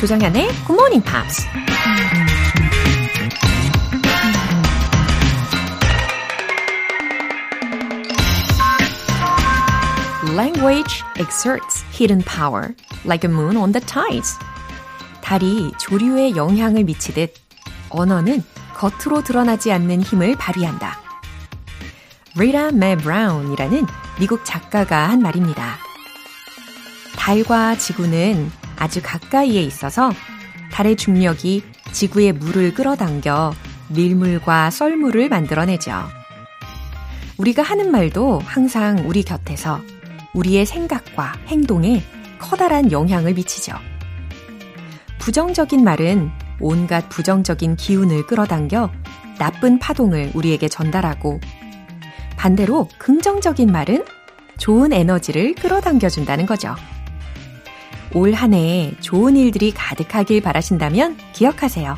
조정현의 Good Morning Pops. Language exerts hidden power like a moon on the tides. 달이 조류에 영향을 미치듯 언어는 겉으로 드러나지 않는 힘을 발휘한다. 리타 메 브라운이라는 미국 작가가 한 말입니다. 달과 지구는 아주 가까이에 있어서 달의 중력이 지구의 물을 끌어당겨 밀물과 썰물을 만들어내죠. 우리가 하는 말도 항상 우리 곁에서 우리의 생각과 행동에 커다란 영향을 미치죠. 부정적인 말은 온갖 부정적인 기운을 끌어당겨 나쁜 파동을 우리에게 전달하고, 반대로 긍정적인 말은 좋은 에너지를 끌어당겨준다는 거죠. 올 한 해 좋은 일들이 가득하길 바라신다면 기억하세요.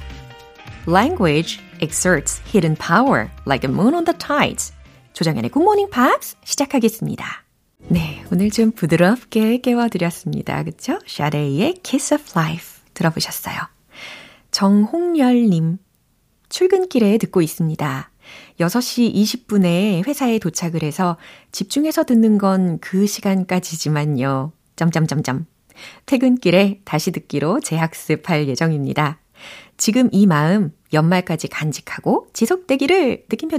Language exerts hidden power like a moon on the tides. 조정연의 굿모닝 팝스 시작하겠습니다. 네, 오늘 좀 부드럽게 깨워드렸습니다. 그쵸? 샤레이의 Kiss of Life 들어보셨어요. 정홍열님, 출근길에 듣고 있습니다. 6시 20분에 회사에 도착을 해서 집중해서 듣는 건 그 시간까지지만요. 점점점점. 퇴근길에 다시 듣기로 재학습할 예정입니다. 지금 이 마음 연말까지 간직하고 지속되기를. 느낌표.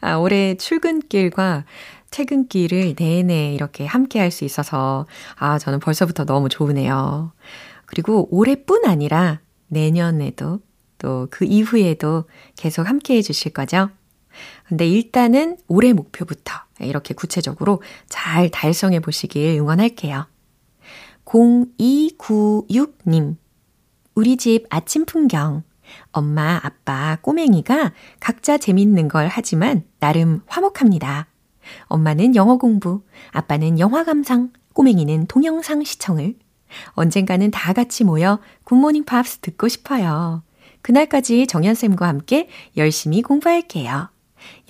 아, 올해 출근길과 퇴근길을 내내 이렇게 함께 할 수 있어서 아, 저는 벌써부터 너무 좋으네요. 그리고 올해뿐 아니라 내년에도 또 그 이후에도 계속 함께 해주실 거죠? 근데 일단은 올해 목표부터 이렇게 구체적으로 잘 달성해 보시길 응원할게요. 0296님, 우리 집 아침 풍경. 엄마, 아빠, 꼬맹이가 각자 재밌는 걸 하지만 나름 화목합니다. 엄마는 영어 공부, 아빠는 영화 감상, 꼬맹이는 동영상 시청을. 언젠가는 다 같이 모여 굿모닝 팝스 듣고 싶어요. 그날까지 정연쌤과 함께 열심히 공부할게요.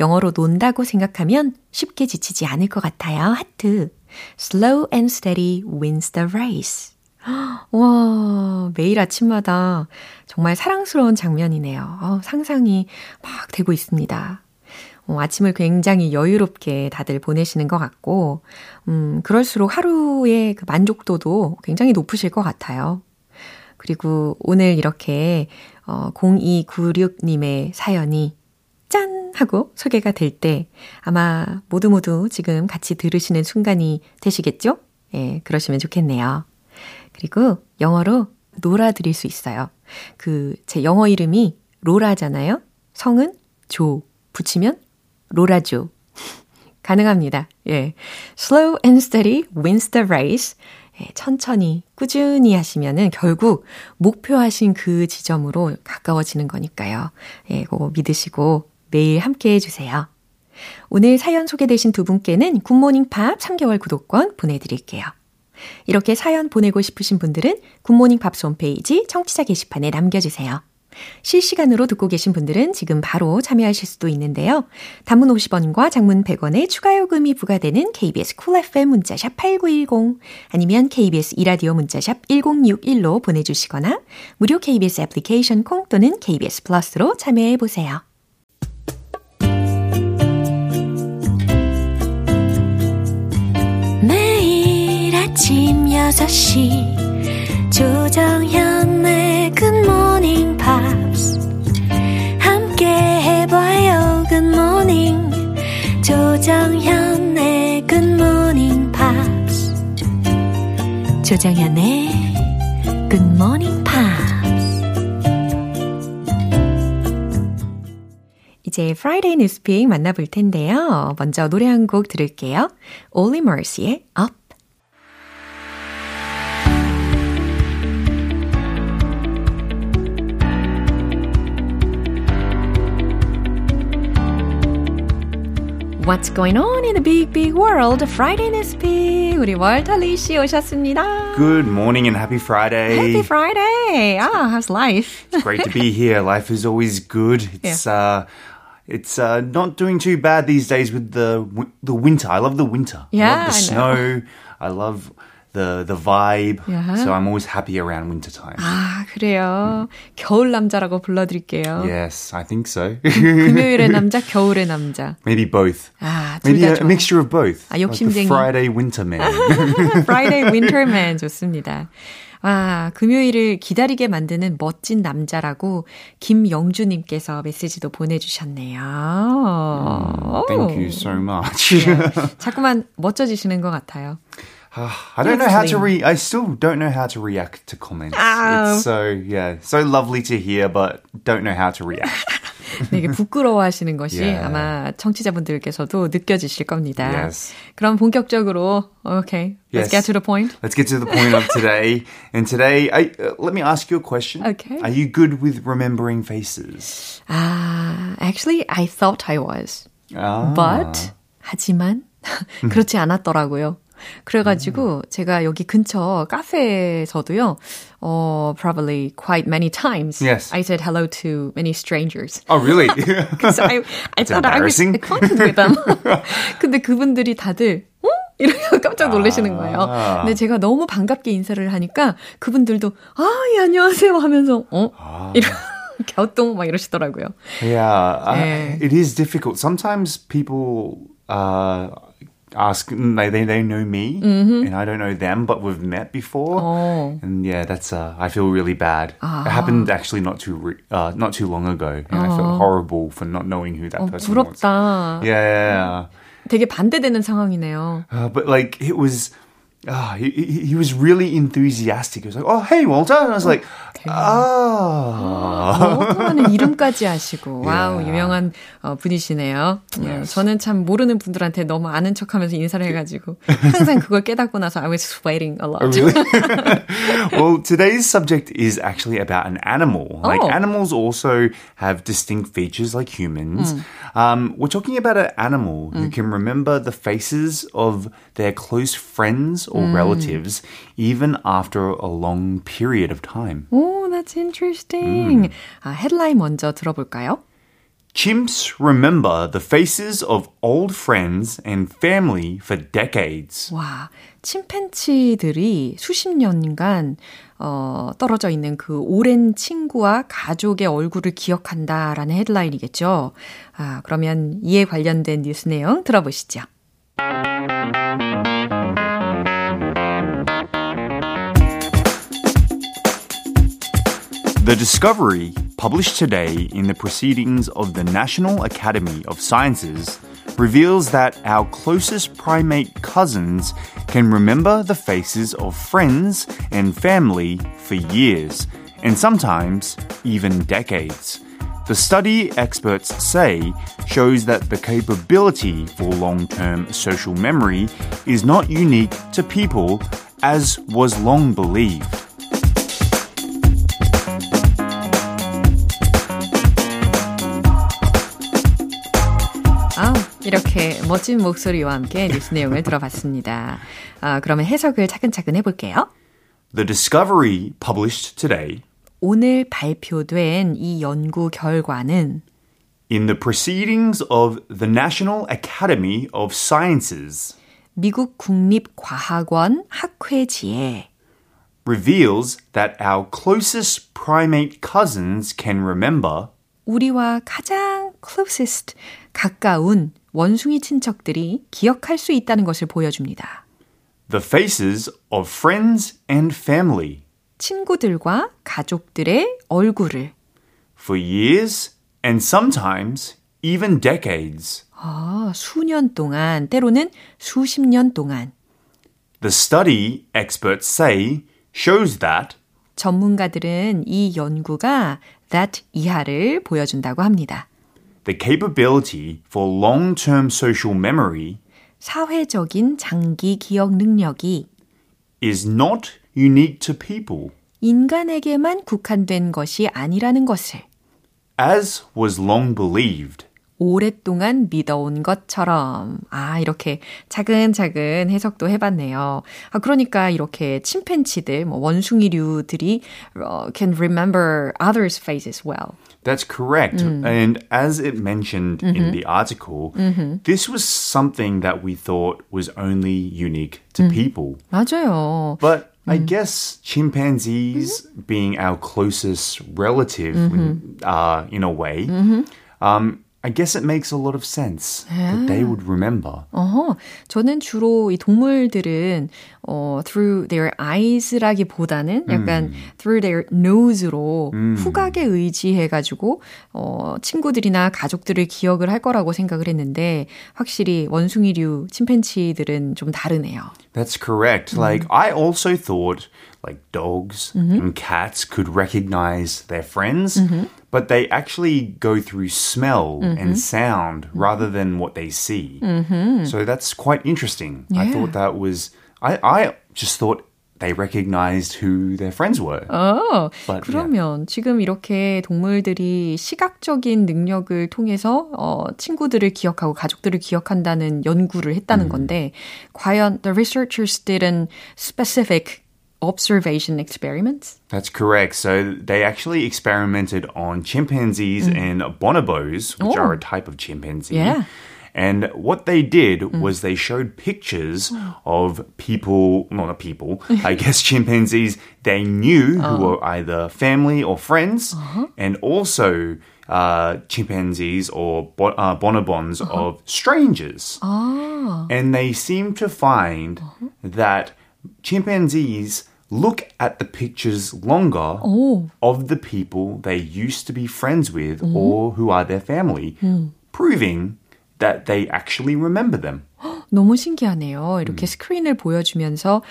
영어로 논다고 생각하면 쉽게 지치지 않을 것 같아요. 하트. Slow and steady wins the race. 와, 매일 아침마다 정말 사랑스러운 장면이네요. 상상이 막 되고 있습니다. 아침을 굉장히 여유롭게 다들 보내시는 것 같고, 그럴수록 하루의 그 만족도도 굉장히 높으실 것 같아요. 그리고 오늘 이렇게 0296님의 사연이 짠! 하고 소개가 될 때 아마 모두 지금 같이 들으시는 순간이 되시겠죠? 예, 그러시면 좋겠네요. 그리고 영어로 로라 드릴 수 있어요. 그 제 영어 이름이 로라잖아요. 성은 조. 붙이면 로라조. 가능합니다. 예. Slow and steady wins the race. 예, 천천히 꾸준히 하시면은 결국 목표하신 그 지점으로 가까워지는 거니까요. 예, 그거 믿으시고 매일 함께해 주세요. 오늘 사연 소개되신 두 분께는 굿모닝 팝 3개월 구독권 보내드릴게요. 이렇게 사연 보내고 싶으신 분들은 굿모닝 팝스 홈페이지 청취자 게시판에 남겨주세요. 실시간으로 듣고 계신 분들은 지금 바로 참여하실 수도 있는데요. 단문 50원과 장문 100원의 추가 요금이 부과되는 KBS 쿨 FM 문자샵 8910 아니면 KBS 이라디오 문자샵 1061로 보내주시거나 무료 KBS 애플리케이션 콩 또는 KBS 플러스로 참여해보세요. 매일 아침 6시 조정현의 Good Morning Pops 함께 해봐요. Good Morning 조정현의 Good Morning Pops. 조정현의 Good Morning Pops. 이제 Friday News Pick 만나볼 텐데요. 먼저 노래 한 곡 들을게요. Only Mercy의 Up. What's going on in the big, big world? Friday News Pick. 우리 월터 리 씨 오셨습니다. Good morning and happy Friday. Happy Friday. Ah, how's life? It's great to be here. Life is always good. It's not doing too bad these days with the winter. I love the winter. Yeah, I love the snow. I love the vibe. Yeah. So I'm always happy around winter time. 아, 그래요. 겨울 남자라고 불러드릴게요. Yes, I think so. 금요일의 남자, 겨울의 남자. Maybe both. 아, maybe a mixture of both. 아, 욕심쟁이. Like the Friday winter man. Friday winter man 좋습니다. 아, 금요일을 기다리게 만드는 멋진 남자라고 김영주님께서 메시지도 보내주셨네요. Thank you so much. Yeah. 자꾸만 멋져지시는 것 같아요. I still don't know how to react to comments. Oh. It's so lovely to hear, but don't know how to react. 되게 부끄러워하시는 것이 아마 청취자분들께서도 느껴지실 겁니다. Yes. 그럼 본격적으로, okay, let's get to the point. Let's get to the point of today. And today, let me ask you a question. Okay. Are you good with remembering faces? Actually, I thought I was. But, 하지만, 그렇지 않았더라고요. 그래가지고 제가 여기 근처 카페에서도요, probably quite many times, yes. I said hello to many strangers. Oh, really? Because I thought I was acquainted with them. 근데 그분들이 다들 어? 이러고 깜짝 놀라시는 거예요. 근데 제가 너무 반갑게 인사를 하니까 그분들도 예, 안녕하세요 하면서 이러. 갸우뚱 막 이러시더라고요. Yeah, it is difficult. Sometimes people ask, they know me, mm-hmm. and I don't know them, but we've met before. Oh. And that's, I feel really bad. It happened actually not too long ago, and I felt horrible for not knowing who that person 부럽다. Was. Yeah. 되게 반대되는 상황이네요. But like, it was... he was really enthusiastic. He was like, "Oh, hey, Walter," and I was like, Walter라는 이름까지 아시고, 와우, 유명한 분이시네요. Yes. 저는 참 모르는 분들한테 너무 아는 척하면서 인사를 해가지고 항상 그걸 깨닫고 나서 I was sweating a lot. Oh, really? Well, today's subject is actually about an animal. Like animals also have distinct features like humans. We're talking about an animal who can remember the faces of their close friends or relatives, even after a long period of time. Oh, that's interesting. Headline 먼저 들어볼까요? Chimps remember the faces of old friends and family for decades. 와, 침팬지들이 수십 년간 떨어져 있는 그 오랜 친구와 가족의 얼굴을 기억한다라는 헤드라인이겠죠. 아, 그러면 이에 관련된 뉴스 내용 들어보시죠. The discovery, published today in the Proceedings of the National Academy of Sciences, reveals that our closest primate cousins can remember the faces of friends and family for years, and sometimes even decades. The study, experts say, shows that the capability for long-term social memory is not unique to people, as was long believed. 이렇게 멋진 목소리와 함께 뉴스 내용을 들어봤습니다. 그러면 해석을 차근차근 해볼게요. The discovery published today. 오늘 발표된 이 연구 결과는 In the Proceedings of the National Academy of Sciences. 미국 국립과학원 학회지에 Reveals that our closest primate cousins can remember. 우리와 가장 closest, 가까운 원숭이 친척들이 기억할 수 있다는 것을 보여줍니다. The faces of friends and family. 친구들과 가족들의 얼굴을. For years and sometimes even decades. 수년 동안, 때로는 수십 년 동안. The study, experts say, shows that 전문가들은 이 연구가 that 이하를 보여준다고 합니다. The capability for long-term social memory 사회적인 장기 기억 능력이 is not unique to people. 인간에게만 국한된 것이 아니라는 것을 as was long believed. 오랫동안 믿어온 것처럼. 아, 이렇게 차근차근 해석도 해봤네요. 아, 그러니까 이렇게 침팬치들, 뭐 원숭이류들이 can remember others' face as well. That's correct. And as it mentioned in the article, this was something that we thought was only unique to people. 맞아요. But I guess chimpanzees being our closest relative in a way, I guess it makes a lot of sense that they would remember. 저는 주로 이 동물들은 through their eyes라기보다는 약간 through their nose로 후각에 의지해가지고 친구들이나 가족들을 기억을 할 거라고 생각을 했는데 확실히 원숭이류 침팬치들은 좀 다르네요. That's correct. Like I also thought like dogs and cats could recognize their friends. But they actually go through smell and sound rather than what they see. So that's quite interesting. Yeah. I thought that was... I just thought they recognized who their friends were. Oh, but, 그러면 yeah. 지금 이렇게 동물들이 시각적인 능력을 통해서 친구들을 기억하고 가족들을 기억한다는 연구를 했다는 건데 과연 the researchers did an specific observation experiments? That's correct. So they actually experimented on chimpanzees and bonobos, which are a type of chimpanzee. Yeah. And what they did was they showed pictures of people, I guess chimpanzees they knew who were either family or friends, and also chimpanzees or bonobons of strangers. And they seemed to find that chimpanzees look at the pictures longer of the people they used to be friends with or who are their family, proving that they actually remember them. 너무 신기하네요. 이렇게 스크린을 보여주면서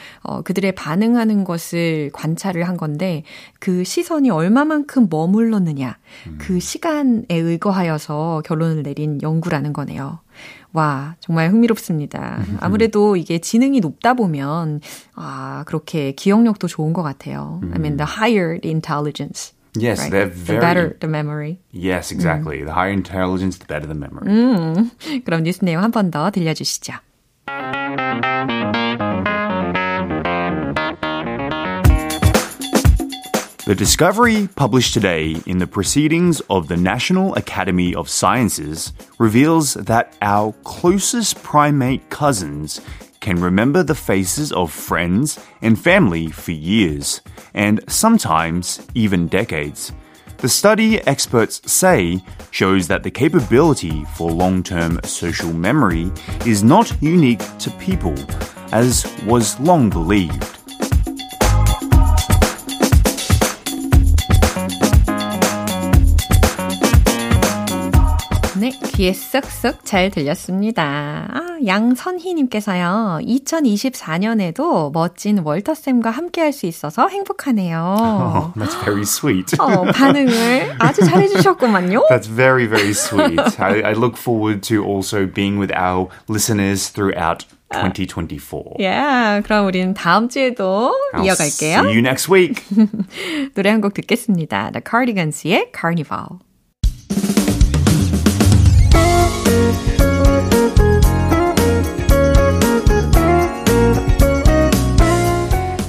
그들의 반응하는 것을 관찰을 한 건데 그 시선이 얼마만큼 머물렀느냐, 그 시간에 의거하여서 결론을 내린 연구라는 거네요. 와, 정말 흥미롭습니다. 아무래도 이게 지능이 높다 보면 아, 그렇게 기억력도 좋은 것 같아요. I mean, the higher the intelligence. Yes, right? The better the memory. Yes, exactly. The higher intelligence, the better the memory. 그럼 뉴스 내용 한 번 더 들려주시죠. The discovery published today in the Proceedings of the National Academy of Sciences reveals that our closest primate cousins can remember the faces of friends and family for years, and sometimes even decades. The study, experts say, shows that the capability for long-term social memory is not unique to people, as was long believed. 네, 귀에 쏙쏙 잘 들렸습니다. 아, 양선희님께서요. 2024년에도 멋진 월터쌤과 함께할 수 있어서 행복하네요. Oh, that's very sweet. 반응을 아주 잘해주셨구만요. That's very, very sweet. I look forward to also being with our listeners throughout 2024. Yeah, 그럼 우리는 다음 주에도 이어갈게요. See you next week. 노래 한 곡 듣겠습니다. The Cardigans의 Carnival.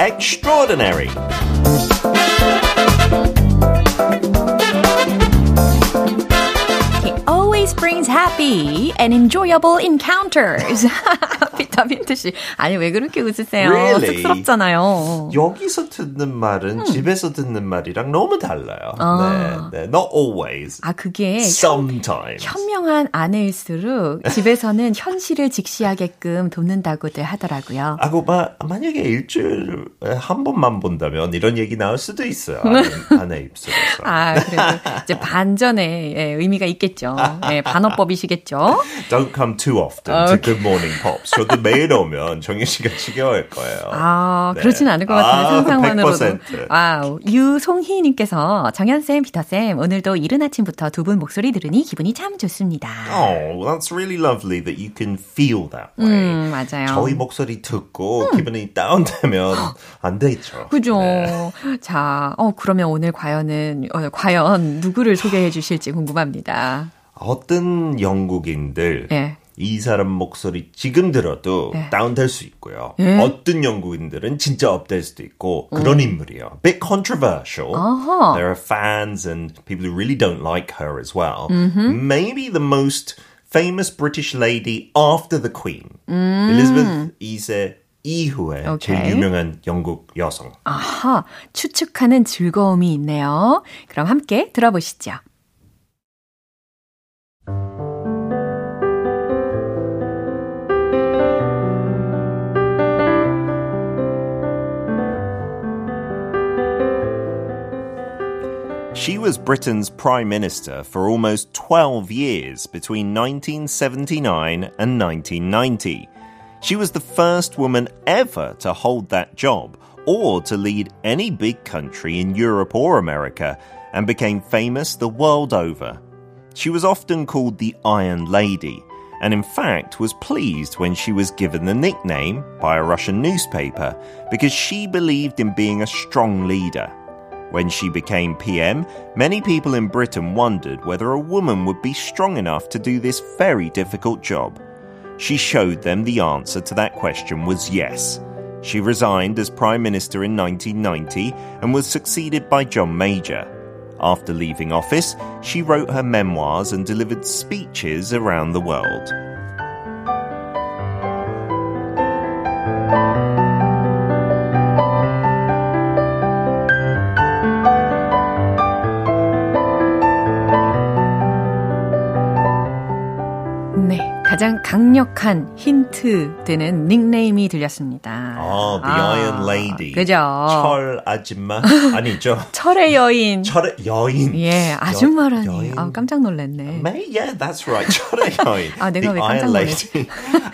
Extraordinary. He always brings happy and enjoyable encounters. 다빈트 씨. 아니 왜 그렇게 웃으세요? Really? 쑥스럽잖아요. 여기서 듣는 말은 집에서 듣는 말이랑 너무 달라요. 아. 네, 네. Not always. 아 그게 sometimes. 현명한 아내일수록 집에서는 현실을 직시하게끔 돕는다고들 하더라고요. 아, 만약에 일주일에 한 번만 본다면 이런 얘기 나올 수도 있어요. 아내 입술에서. 아, 그래도 이제 반전의 예, 의미가 있겠죠. 예, 반어법이시겠죠. Don't come too often okay. to Good Morning Pops. 저도 매일 오면 정유 씨가 지겨울 거예요. 아, 네. 그렇진 않을 것 같은데 상상만으로도. 100%. 와우. 유송희님께서 정연쌤, 비타쌤, 오늘도 이른 아침부터 두 분 목소리 들으니 기분이 참 좋습니다. Oh, that's really lovely that you can feel that way. 맞아요. 저희 목소리 듣고 기분이 다운되면 안 되죠. 그죠. 네. 자, 그러면 오늘 과연 누구를 소개해 주실지 궁금합니다. 어떤 영국인들 네. 이 사람 목소리 지금 들어도 네. 다운될 수 있고요. 네? 어떤 영국인들은 진짜 업될 수도 있고 그런 인물이에요. Bit controversial. Uh-huh. There are fans and people who really don't like her as well. Mm-hmm. Maybe the most famous British lady after the Queen. Elizabeth 2세 이후에 okay. 제일 유명한 영국 여성. 아하, 추측하는 즐거움이 있네요. 그럼 함께 들어보시죠. She was Britain's Prime Minister for almost 12 years between 1979 and 1990. She was the first woman ever to hold that job or to lead any big country in Europe or America and became famous the world over. She was often called the Iron Lady and in fact was pleased when she was given the nickname by a Russian newspaper because she believed in being a strong leader. When she became PM, many people in Britain wondered whether a woman would be strong enough to do this very difficult job. She showed them the answer to that question was yes. She resigned as Prime Minister in 1990 and was succeeded by John Major. After leaving office, she wrote her memoirs and delivered speeches around the world. 가장 강력한 힌트 되는 닉네임이 들렸습니다. 아, The Iron Lady. 그죠? 철 아줌마? 아니죠. 철의 여인. 철의 여인. 예, 아줌마라니. 아, 깜짝 놀랐네. Yeah, that's right. 철의 여인. 아, 내가 왜 깜짝 놀랐지?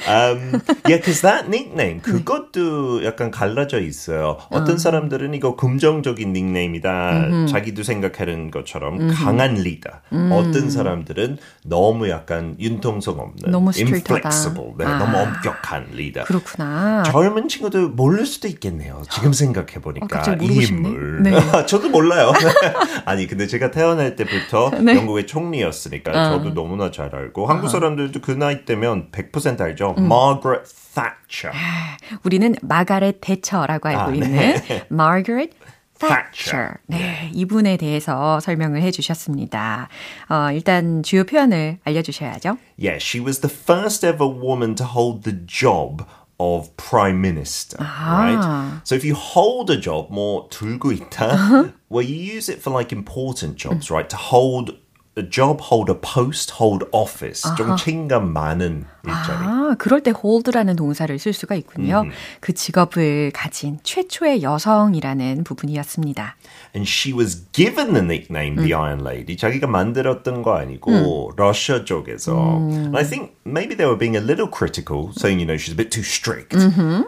Yeah, because that nickname, 그것도 약간 갈라져 있어요. 어떤 사람들은 이거 긍정적인 닉네임이다. 자기도 생각하는 것처럼 강한 리더. 어떤 사람들은 너무 약간 융통성 없는. 너무 Inflexible. 네, 아, 너무 엄격한 리더. 그렇구나. 젊은 친구들 모를 수도 있겠네요. 지금 생각해보니까. 이 인물. 네. 저도 몰라요. 아니, 근데 제가 태어날 때부터 네. 영국의 총리였으니까 저도 너무나 잘 알고 한국 사람들도 그 나이 때면 100% 알죠. Margaret Thatcher. 우리는 마가렛 대처라고 알고 있는 Margaret Thatcher. 네, 이분에 대해서 설명을 해주셨습니다. 일단 주요 표현을 알려주셔야죠. Yeah, she was the first ever woman to hold the job of Prime Minister, right? So if you hold a job, 뭐 들고 있다, well, you use it for like important jobs, right? To hold a job, hold a post, hold office. 좀 책임감 많은 일자리. 아, 그럴 때 hold라는 동사를 쓸 수가 있군요. 그 직업을 가진 최초의 여성이라는 부분이었습니다. And she was given the nickname The Iron Lady. 자기가 만들었던 거 아니고 러시아 쪽에서. And I think maybe they were being a little critical, saying, you know, she's a bit too strict.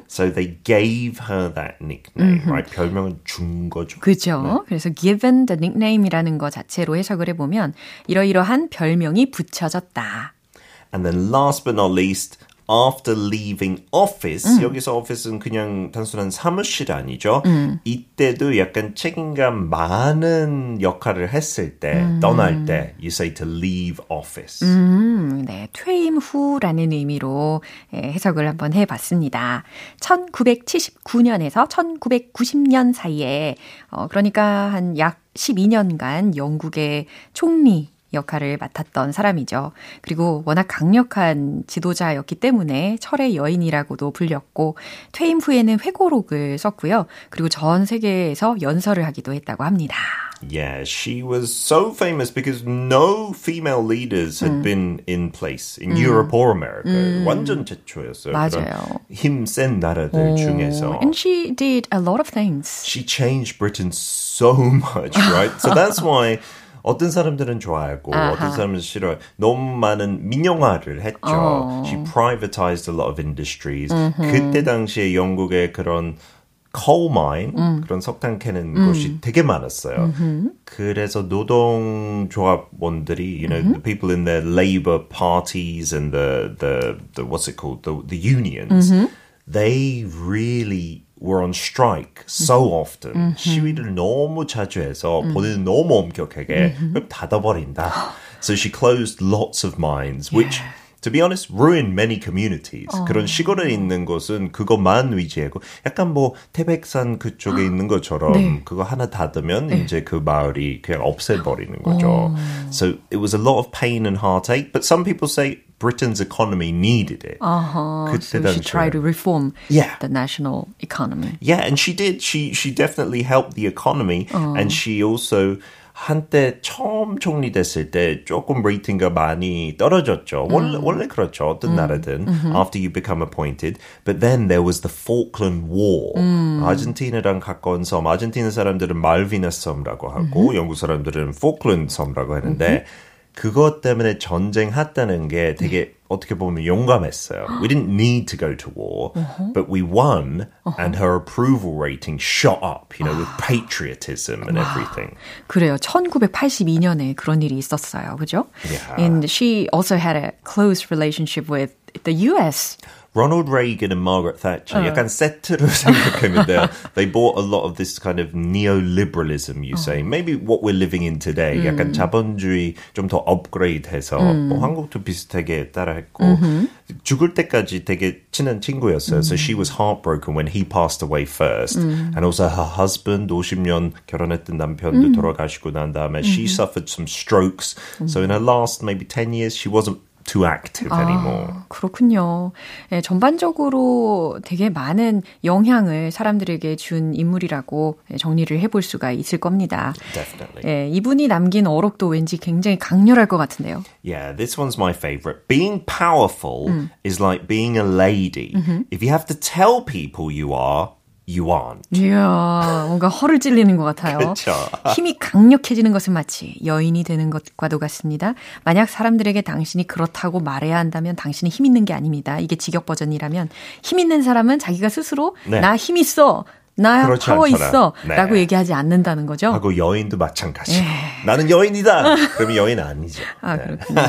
So they gave her that nickname, right? 별명을 준 거죠. 그죠. 네. 그래서 given the nickname이라는 거 자체로 해석을 해보면 이러이러한 별명이 붙여졌다. And then last but not least, after leaving office, 여기서 office는 그냥 단순한 사무실 아니죠. 이때도 약간 책임감 많은 역할을 했을 때, 떠날 때, you say to leave office. 네, 퇴임 후라는 의미로 해석을 한번 해봤습니다. 1979년에서 1990년 사이에, 그러니까 한 약 12년간 영국의 총리, 역할을 맡았던 사람이죠. 그리고 워낙 강력한 지도자였기 때문에 철의 여인이라고도 불렸고 퇴임 후에는 회고록을 썼고요. 그리고 전 세계에서 연설을 하기도 했다고 합니다. Yeah, she was so famous because no female leaders had been in place in Europe or America. 완전 최초였어요. 맞아요. 힘센 나라들 중에서. And she did a lot of things. She changed Britain so much, right? So that's why 어떤 사람들은 좋아하고 아하. 어떤 사람은 싫어요. 너무 많은 민영화를 했죠. 어. She privatized a lot of industries. 그때 당시에 영국의 그런 coal mine, 그런 석탄 캐는 곳이 되게 많았어요. 그래서 노동조합원들이, you know, the people in the labor parties and the what's it called, the unions, they really were on strike so often. 시위를 너무 자주 해서 본인은 너무 엄격하게 닫아버린다. So she closed lots of mines, which... Yeah. To be honest, ruined many communities. 그런 시골에 있는 곳은 그것만 위지하고 약간 뭐 태백산 그쪽에 있는 것처럼 네. 그거 하나 닫으면 네. 이제 그 마을이 그냥 없애버리는 거죠. So it was a lot of pain and heartache. But some people say Britain's economy needed it. Uh-huh. So she tried to reform the national economy. Yeah, and she did. She definitely helped the economy. And she also... 한때 처음 총리됐을 때 조금 레이팅가 많이 떨어졌죠. 원래 그렇죠. 어떤 나라든. After you become appointed. But then there was the Falkland War. 아르헨티나랑 가까운 섬. 아르헨티나 사람들은 말비나 섬이라고 하고 영국 사람들은 Falkland 섬이라고 하는데 그것 때문에 전쟁했다는 게 되게 어떻게 보면 용감했어요. We didn't need to go to war, but we won, and her approval rating shot up, you know, with patriotism and everything. 그래요. 1982년에 그런 일이 있었어요. 그죠? Yeah. And she also had a close relationship with the US. Ronald Reagan and Margaret Thatcher, 약간 세트로 생각했는데요. They bought a lot of this kind of neoliberalism, you say. Maybe what we're living in today. 약간 자본주의 좀 더 업그레이드해서 뭐 한국도 비슷하게 따라했고 죽을 때까지 되게 친한 친구였어요. So she was heartbroken when he passed away first. And also her husband, 50년 결혼했던 남편도 돌아가시고 난 다음에 she suffered some strokes. So in her last maybe 10 years, she wasn't too active anymore. 아, 그렇군요. 예, 전반적으로 되게 많은 영향을 사람들에게 준 인물이라고 정리를 해볼 수가 있을 겁니다. Definitely. 예, 이분이 남긴 어록도 왠지 굉장히 강렬할 것 같은데요. Yeah, this one's my favorite. Being powerful is like being a lady. If you have to tell people you are, you aren't. 이야, 뭔가 허를 찔리는 것 같아요. 그렇죠. 힘이 강력해지는 것은 마치 여인이 되는 것과도 같습니다. 만약 사람들에게 당신이 그렇다고 말해야 한다면 당신이 힘 있는 게 아닙니다. 이게 직역 버전이라면 힘 있는 사람은 자기가 스스로 네. 나 힘 있어. 나 파워 있어 네. 라고 얘기하지 않는다는 거죠. 하고 여인도 마찬가지고 나는 여인이다. 그러면 여인 아니죠. 아 네. 그렇군요.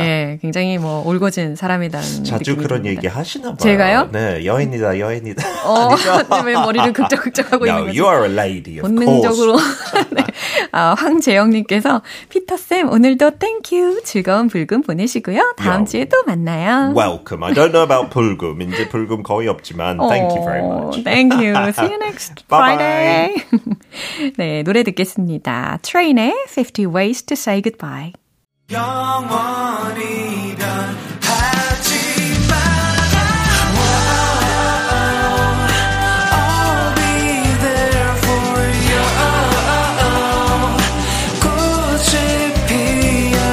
예, 굉장히 뭐 올거진 사람이라는 자주 그런 듭니다. 얘기 하시나 봐요. 제가요? 네, 여인이다. 왜 머리를 극적극적하고 있는 거죠? No, you are a lady, of 본능적으로. course. 네. 아, 황재영님께서 피터쌤 오늘도 땡큐 즐거운 불금 보내시고요. 다음 주에 또 만나요. Welcome. I don't know about 불금. 이제 불금 거의 없지만 thank you very much. Thank you. See you next Friday. 네, 노래 듣겠습니다. Train의 50 Ways to Say Goodbye. 영원히 변하지 말아요. I'll be there for you. 꽃이 피어나요.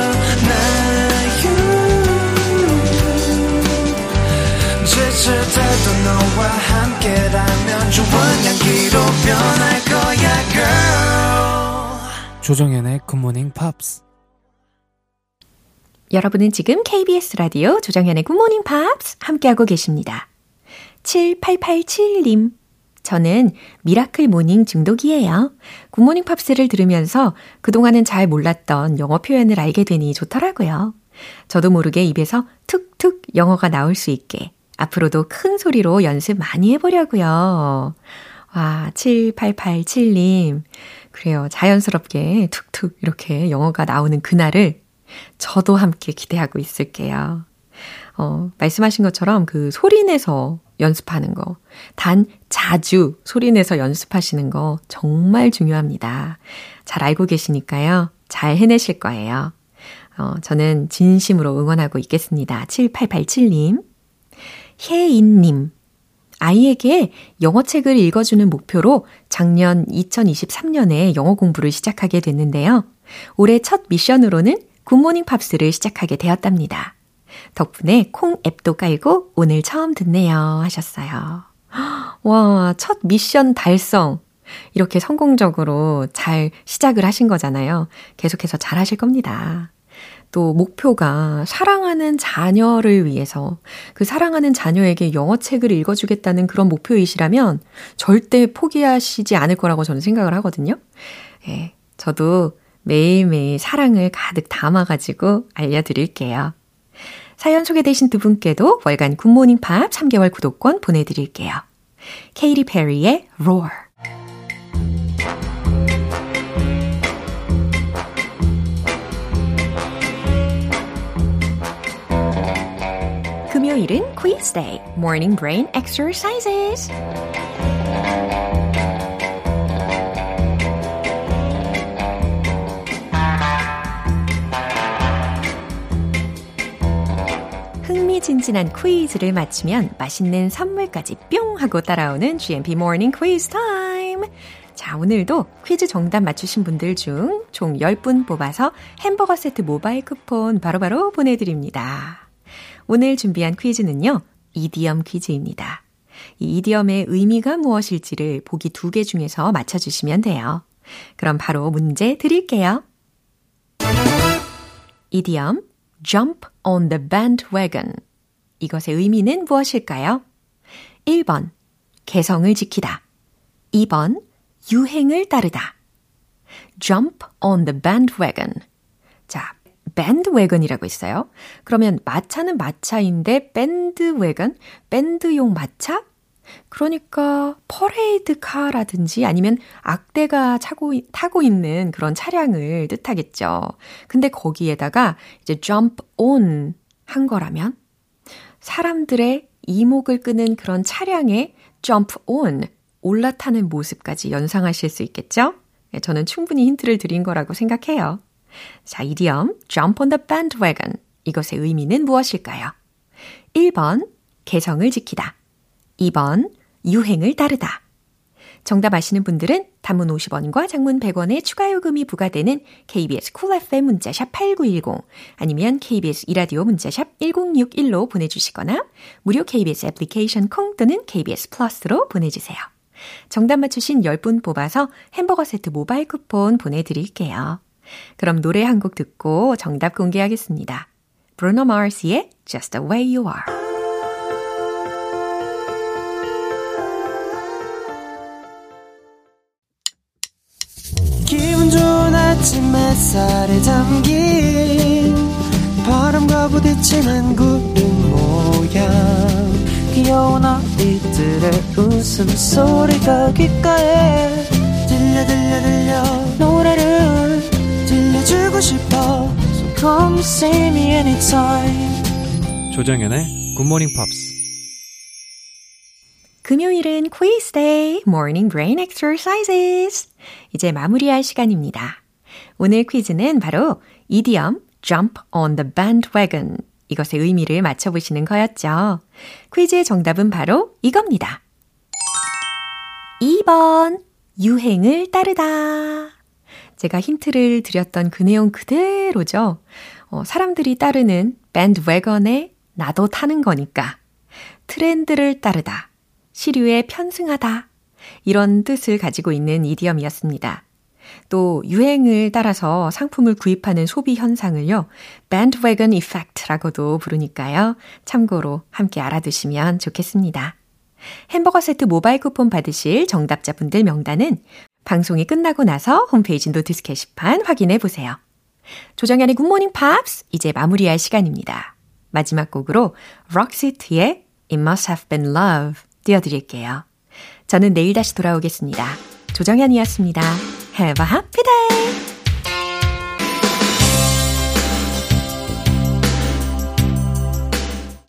지칠 때도 너와 함께라면 좋은 향기로 변할 거야, girl. 조정연의 굿모닝 팝스. 여러분은 지금 KBS 라디오 조정현의 굿모닝 팝스 함께하고 계십니다. 7887님, 저는 미라클 모닝 중독이에요. 굿모닝 팝스를 들으면서 그동안은 잘 몰랐던 영어 표현을 알게 되니 좋더라고요. 저도 모르게 입에서 툭툭 영어가 나올 수 있게 앞으로도 큰 소리로 연습 많이 해보려고요. 와, 7887님, 그래요. 자연스럽게 툭툭 이렇게 영어가 나오는 그날을 저도 함께 기대하고 있을게요. 말씀하신 것처럼 그 소리내서 연습하는 거, 단 자주 소리내서 연습하시는 거 정말 중요합니다. 잘 알고 계시니까요. 잘 해내실 거예요. 저는 진심으로 응원하고 있겠습니다. 7887님. 혜인님. 아이에게 영어책을 읽어주는 목표로 작년 2023년에 영어 공부를 시작하게 됐는데요. 올해 첫 미션으로는 굿모닝 팝스를 시작하게 되었답니다. 덕분에 콩 앱도 깔고 오늘 처음 듣네요 하셨어요. 와, 첫 미션 달성. 이렇게 성공적으로 잘 시작을 하신 거잖아요. 계속해서 잘 하실 겁니다. 또 목표가 사랑하는 자녀를 위해서 그 사랑하는 자녀에게 영어책을 읽어주겠다는 그런 목표이시라면 절대 포기하시지 않을 거라고 저는 생각을 하거든요. 예, 저도 매일매일 사랑을 가득 담아가지고 알려드릴게요. 사연 소개되신 두 분께도 월간 굿모닝팝 3개월 구독권 보내드릴게요. 케이티 페리의 Roar. 금요일은 퀴즈 데이, morning brain exercises. 흥미진진한 퀴즈를 맞추면 맛있는 선물까지 뿅 하고 따라오는 GMP morning quiz time. 자, 오늘도 퀴즈 정답 맞추신 분들 중 총 10분 뽑아서 햄버거 세트 모바일 쿠폰 바로바로 보내드립니다. 오늘 준비한 퀴즈는요, 이디엄 퀴즈입니다. 이 이디엄의 의미가 무엇일지를 보기 2개 중에서 맞춰주시면 돼요. 그럼 바로 문제 드릴게요. 이디엄, jump on the bandwagon. 이것의 의미는 무엇일까요? 1번, 개성을 지키다. 2번, 유행을 따르다. jump on the bandwagon. 자, bandwagon이라고 있어요. 그러면 마차는 마차인데 bandwagon? 밴드용 마차? 그러니까 퍼레이드카라든지 아니면 악대가 타고 있는 그런 차량을 뜻하겠죠. 근데 거기에다가 이제 jump on 한 거라면 사람들의 이목을 끄는 그런 차량에 jump on, 올라타는 모습까지 연상하실 수 있겠죠? 저는 충분히 힌트를 드린 거라고 생각해요. 자, 이디엄 jump on the bandwagon. 이것의 의미는 무엇일까요? 1번, 개성을 지키다. 2번, 유행을 따르다. 정답 아시는 분들은 단문 50원과 장문 100원의 추가 요금이 부과되는 KBS 쿨 FM 문자샵 8910 아니면 KBS 이라디오 문자샵 1061로 보내주시거나 무료 KBS 애플리케이션 콩 또는 KBS 플러스로 보내주세요. 정답 맞추신 10분 뽑아서 햄버거 세트 모바일 쿠폰 보내드릴게요. 그럼 노래 한 곡 듣고 정답 공개하겠습니다. 브루노 마스의 Just the Way You Are. 기분 좋은 아침 햇살에 담긴 바람과 부딪히는 구름 모양 귀여운 아이들의 웃음소리가 귓가에 들려 노래를 들려주고 싶어 So come see me anytime. 조정연의 굿모닝 팝스. 금요일은 퀴즈 데이, morning brain exercises. 이제 마무리할 시간입니다. 오늘 퀴즈는 바로 이디엄 jump on the bandwagon. 이것의 의미를 맞춰보시는 거였죠. 퀴즈의 정답은 바로 이겁니다. 2번, 유행을 따르다. 제가 힌트를 드렸던 그 내용 그대로죠. 사람들이 따르는 bandwagon에 나도 타는 거니까 트렌드를 따르다, 시류에 편승하다 이런 뜻을 가지고 있는 이디엄이었습니다. 또 유행을 따라서 상품을 구입하는 소비 현상을요, bandwagon effect라고도 부르니까요. 참고로 함께 알아두시면 좋겠습니다. 햄버거 세트 모바일 쿠폰 받으실 정답자분들 명단은 방송이 끝나고 나서 홈페이지 노티스 게시판 확인해 보세요. 조정연의 굿모닝 팝스 이제 마무리할 시간입니다. 마지막 곡으로 록시트의 It Must Have Been Love 띄워드릴게요. 저는 내일 다시 돌아오겠습니다. 조정연이었습니다. Have a happy day!